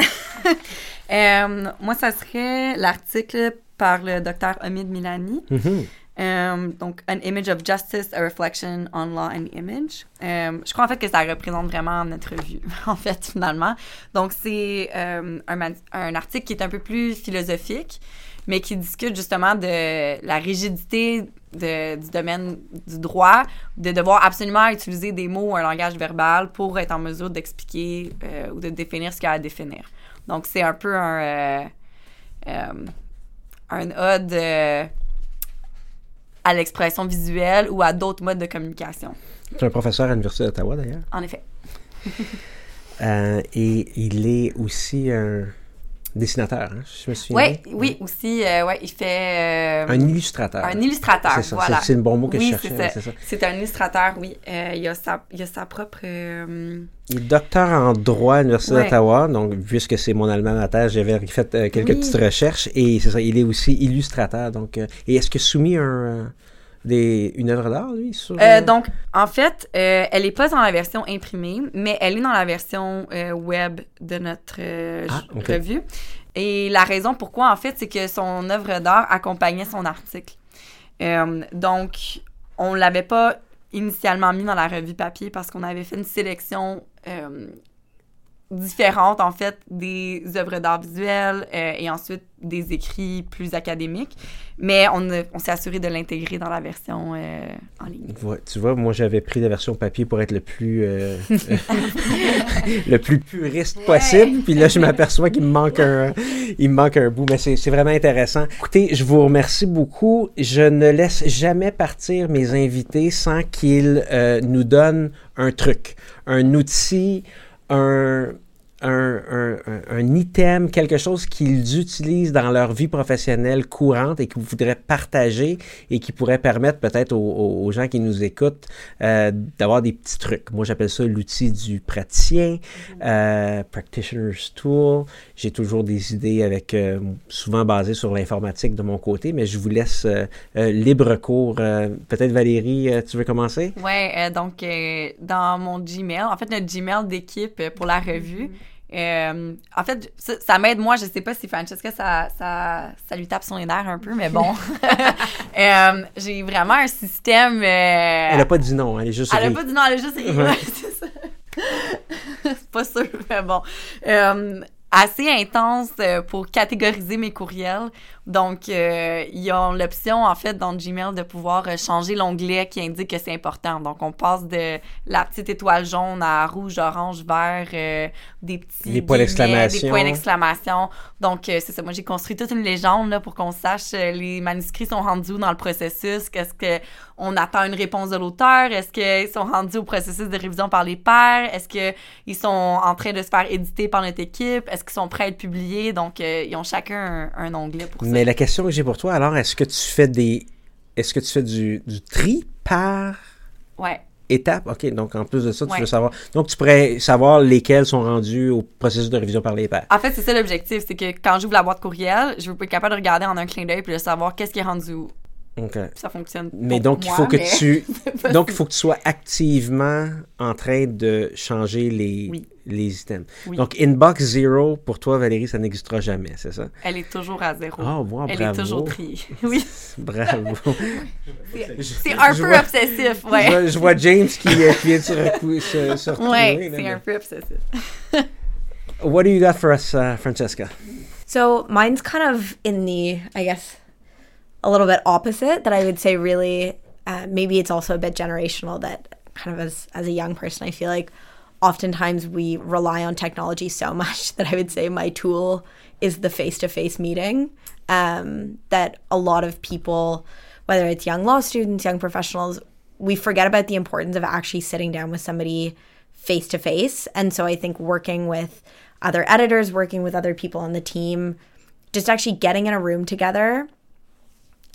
Euh, moi, ça serait l'article par le docteur Hamid Mirani. Mm-hmm. Euh, donc, An Image of Justice, a Reflection on Law and Image. Euh, je crois en fait que ça représente vraiment notre vue, en fait, finalement. Donc, c'est euh, un, un article qui est un peu plus philosophique, mais qui discute justement de la rigidité de, du domaine du droit, de devoir absolument utiliser des mots ou un langage verbal pour être en mesure d'expliquer euh, ou de définir ce qu'il y a à définir. Donc, c'est un peu un, euh, euh, un ode euh, à l'expression visuelle ou à d'autres modes de communication. Tu es un professeur à l'Université d'Ottawa, d'ailleurs. En effet. euh, et il est aussi un dessinateur, hein, je me souviens. Ouais, oui, oui, aussi, euh, ouais, il fait... Euh, un illustrateur. Un illustrateur, c'est ça, voilà. C'est, c'est le bon mot que oui, je cherchais. C'est ça. c'est ça. C'est un illustrateur, oui. Euh, il, a sa, il a sa propre... Euh, Il est docteur en droit à l'Université ouais. d'Ottawa, donc puisque c'est mon alma mater, j'avais fait euh, quelques oui. petites recherches, et c'est ça, il est aussi illustrateur. Donc, euh, et est-ce que soumis un, des, une œuvre d'art, lui? Sur... Euh, donc, en fait, euh, elle n'est pas dans la version imprimée, mais elle est dans la version euh, web de notre euh, ah, okay. revue. Et la raison pourquoi, en fait, c'est que son œuvre d'art accompagnait son article. Euh, donc, on ne l'avait pas initialement mis dans la revue papier parce qu'on avait fait une sélection euh, différente, en fait, des œuvres d'art visuelles euh, et ensuite des écrits plus académiques. Mais on, a, on s'est assuré de l'intégrer dans la version euh, en ligne. Ouais, tu vois, moi, j'avais pris la version papier pour être le plus, euh, le plus puriste possible. Ouais. Puis là, je m'aperçois qu'il me manque un, il me manque un bout. Mais c'est, c'est vraiment intéressant. Écoutez, je vous remercie beaucoup. Je ne laisse jamais partir mes invités sans qu'ils euh, nous donnent un truc, un outil... Un, un, un, un item, quelque chose qu'ils utilisent dans leur vie professionnelle courante et qu'ils voudraient partager et qui pourrait permettre peut-être aux, aux gens qui nous écoutent euh, d'avoir des petits trucs. Moi, j'appelle ça l'outil du praticien, euh, practitioner's tool. J'ai toujours des idées avec euh, souvent basées sur l'informatique de mon côté, mais je vous laisse euh, euh, libre cours. Euh, peut-être Valérie, euh, tu veux commencer? Oui, euh, donc euh, dans mon Gmail, en fait notre Gmail d'équipe pour la revue, Euh, en fait, ça, ça m'aide, moi, je sais pas si Francesca, ça, ça, ça lui tape son nerf un peu, mais bon. euh, j'ai vraiment un système... Euh... Elle a pas dit non, elle est juste... Elle a pas dit non, elle est juste... Ouais. C'est ça. C'est pas sûr, mais bon. Euh, assez intense pour catégoriser mes courriels. Donc, euh, ils ont l'option, en fait, dans Gmail, de pouvoir changer l'onglet qui indique que c'est important. Donc, on passe de la petite étoile jaune à rouge, orange, vert, euh, des petits... Des points d'exclamation. Des points d'exclamation. Donc, euh, c'est ça. Moi, j'ai construit toute une légende là, pour qu'on sache euh, les manuscrits sont rendus où dans le processus. Qu'est-ce qu'on attend une réponse de l'auteur? Est-ce qu'ils sont rendus au processus de révision par les pairs? Est-ce qu'ils sont en train de se faire éditer par notre équipe? Est-ce qu'ils sont prêts à être publiés? Donc, euh, ils ont chacun un, un onglet pour ça. Mais la question que j'ai pour toi, alors, est-ce que tu fais des, est-ce que tu fais du, du tri par ouais. étape? OK, donc en plus de ça, tu ouais. veux savoir... Donc, tu pourrais savoir lesquels sont rendus au processus de révision par les pairs. En fait, c'est ça l'objectif, c'est que quand j'ouvre la boîte courriel, je veux être capable de regarder en un clin d'œil puis de savoir qu'est-ce qui est rendu où. OK. Ça fonctionne mais donc, moi, il faut que mais... tu Donc, il faut que tu sois activement en train de changer les... Oui. les items. Oui. Donc, inbox zéro, pour toi, Valérie, ça n'existera jamais, c'est ça? Elle est toujours à zéro. Ah, oh, wow, Elle bravo. est toujours triée. Oui. Bravo. C'est, c'est un je peu vois, obsessif, oui. Je vois, je vois James qui, qui vient de se, recou- se, se retrouver. Oui, c'est mais... un peu obsessif. What do you got for us, uh, Francesca? So, mine's kind of in the, I guess, a little bit opposite, that I would say really, uh, maybe it's also a bit generational, that kind of as, as a young person, I feel like oftentimes we rely on technology so much that I would say my tool is the face-to-face meeting, um, that a lot of people, whether it's young law students, young professionals, we forget about the importance of actually sitting down with somebody face-to-face. And so I think working with other editors, working with other people on the team, just actually getting in a room together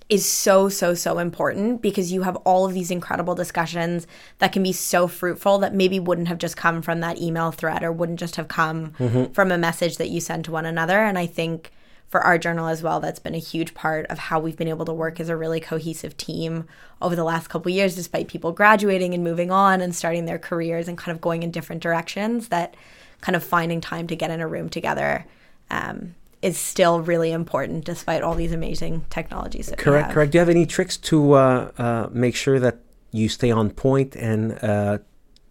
is so, so, so important, because you have all of these incredible discussions that can be so fruitful that maybe wouldn't have just come from that email thread or wouldn't just have come mm-hmm. from a message that you send to one another. And I think for our journal as well, that's been a huge part of how we've been able to work as a really cohesive team over the last couple of years, despite people graduating and moving on and starting their careers and kind of going in different directions, that kind of finding time to get in a room together um is still really important despite all these amazing technologies that Correct, we have. correct. Do you have any tricks to uh, uh, make sure that you stay on point and uh,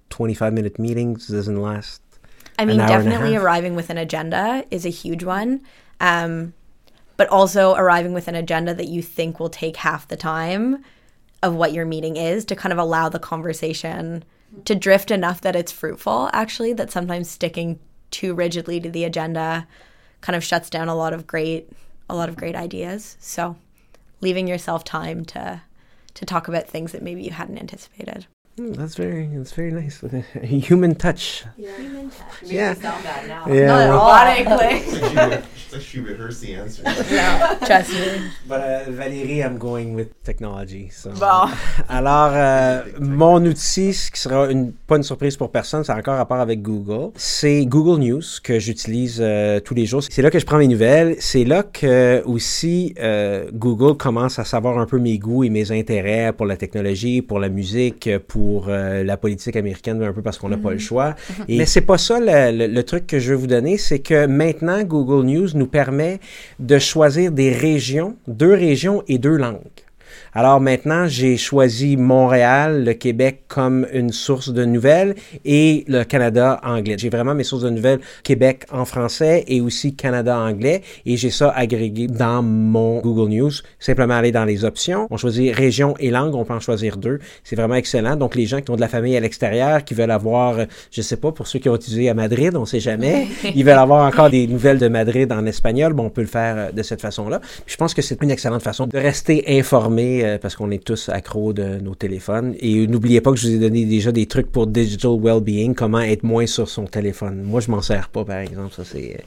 twenty-five minute meetings doesn't last I mean, an hour definitely and a half? Arriving with an agenda is a huge one, um, but also arriving with an agenda that you think will take half the time of what your meeting is, to kind of allow the conversation to drift enough that it's fruitful, actually, that sometimes sticking too rigidly to the agenda kind of shuts down a lot of great a lot of great ideas. So leaving yourself time to to talk about things that maybe you hadn't anticipated. Mm, that's very, that's very nice. A human touch. Yeah. Human touch. Maybe yeah. Sound bad now. Yeah. Not at all. Automatically. She, re- she rehearsed the answer. Yeah. Trust me. But uh, Valérie, I'm going with technology. So. Bon. Alors, euh, mon outil, ce qui sera une, pas une surprise pour personne, c'est encore rapport avec Google. C'est Google News que j'utilise euh, tous les jours. C'est là que je prends mes nouvelles. C'est là que aussi euh, Google commence à savoir un peu mes goûts et mes intérêts pour la technologie, pour la musique, pour pour euh, la politique américaine, un peu parce qu'on n'a mmh. pas le choix. Et, mais c'est pas ça le, le, le truc que je veux vous donner, c'est que maintenant, Google News nous permet de choisir des régions, deux régions et deux langues. Alors maintenant, j'ai choisi Montréal, le Québec comme une source de nouvelles et le Canada anglais. J'ai vraiment mes sources de nouvelles Québec en français et aussi Canada anglais et j'ai ça agrégé dans mon Google News. Simplement aller dans les options, on choisit région et langue, on peut en choisir deux. C'est vraiment excellent. Donc les gens qui ont de la famille à l'extérieur, qui veulent avoir, je sais pas, pour ceux qui ont utilisé à Madrid, on sait jamais, ils veulent avoir encore des nouvelles de Madrid en espagnol, bon, on peut le faire de cette façon-là. Puis je pense que c'est une excellente façon de rester informé parce qu'on est tous accros de nos téléphones. Et n'oubliez pas que je vous ai donné déjà des trucs pour digital well-being, comment être moins sur son téléphone. Moi, je m'en sers pas, par exemple. Ça, c'est,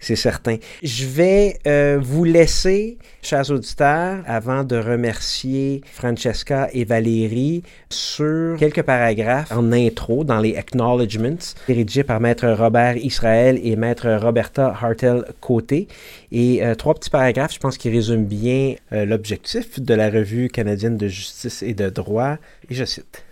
c'est certain. Je vais euh, vous laisser, chers auditeurs, avant de remercier Francesca et Valérie sur quelques paragraphes en intro dans les acknowledgements rédigés par Maître Robert Israël et Maître Roberta Hartel-Côté. Et euh, trois petits paragraphes, je pense, qui résument bien euh, l'objectif de la Revue canadienne de justice et de droit. Et je cite.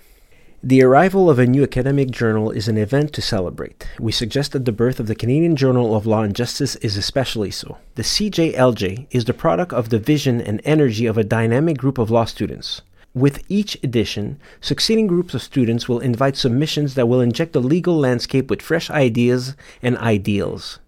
The arrival of a new academic journal is an event to celebrate. We suggest that the birth of the Canadian Journal of Law and Justice is especially so. The C J L J is the product of the vision and energy of a dynamic group of law students. With each edition, succeeding groups of students will invite submissions that will inject the legal landscape with fresh ideas and ideals.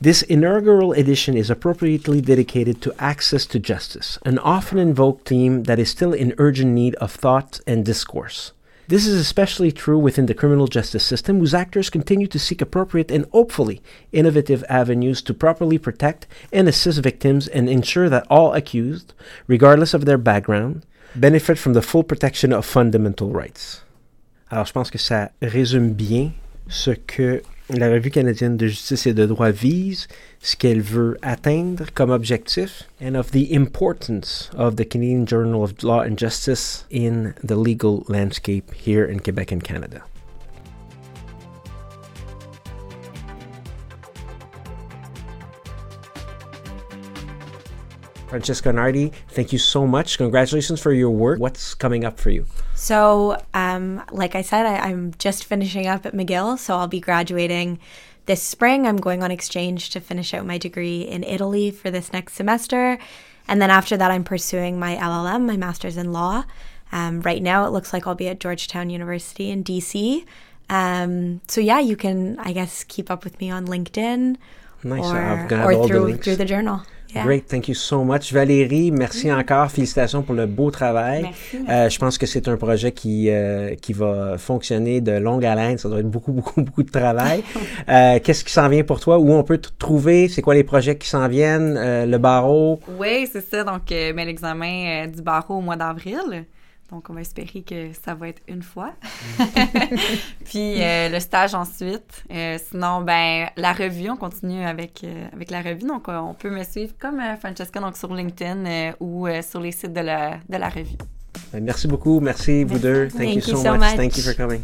This inaugural edition is appropriately dedicated to access to justice, an often invoked theme that is still in urgent need of thought and discourse. This is especially true within the criminal justice system, whose actors continue to seek appropriate and hopefully innovative avenues to properly protect and assist victims and ensure that all accused, regardless of their background, benefit from the full protection of fundamental rights. Alors, je pense que ça résume bien ce que la Revue canadienne de justice et de droit vise, ce qu'elle veut atteindre comme objectif, and of the importance of the Canadian Journal of Law and Justice in the legal landscape here in Quebec and Canada. Francesca Nardi, thank you so much. Congratulations for your work. What's coming up for you? So, um, like I said, I, I'm just finishing up at McGill, so I'll be graduating this spring. I'm going on exchange to finish out my degree in Italy for this next semester. And then after that, I'm pursuing my L L M, my master's in law. Um, right now, it looks like I'll be at Georgetown University in D C. Um, so, yeah, you can, I guess, keep up with me on LinkedIn. Nice. Or, I've got or all through, the links. Through the journal. Yeah. Great, thank you so much. Valérie, merci mm. encore. Félicitations pour le beau travail. Merci. Euh, je pense que c'est un projet qui, euh, qui va fonctionner de longue haleine. Ça doit être beaucoup, beaucoup, beaucoup de travail. euh, qu'est-ce qui s'en vient pour toi? Où on peut te trouver? C'est quoi les projets qui s'en viennent? Euh, le barreau? Oui, c'est ça. Donc, euh, mais l'examen euh, du barreau au mois d'avril. Donc, on va espérer que ça va être une fois. Puis, euh, le stage ensuite. Euh, sinon, ben la revue, on continue avec, euh, avec la revue. Donc, euh, on peut me suivre comme euh, Francesca donc sur LinkedIn euh, ou euh, sur les sites de la, de la revue. Merci beaucoup. Merci, vous deux. Thank, Thank you, you so, so much. much. Thank you for coming.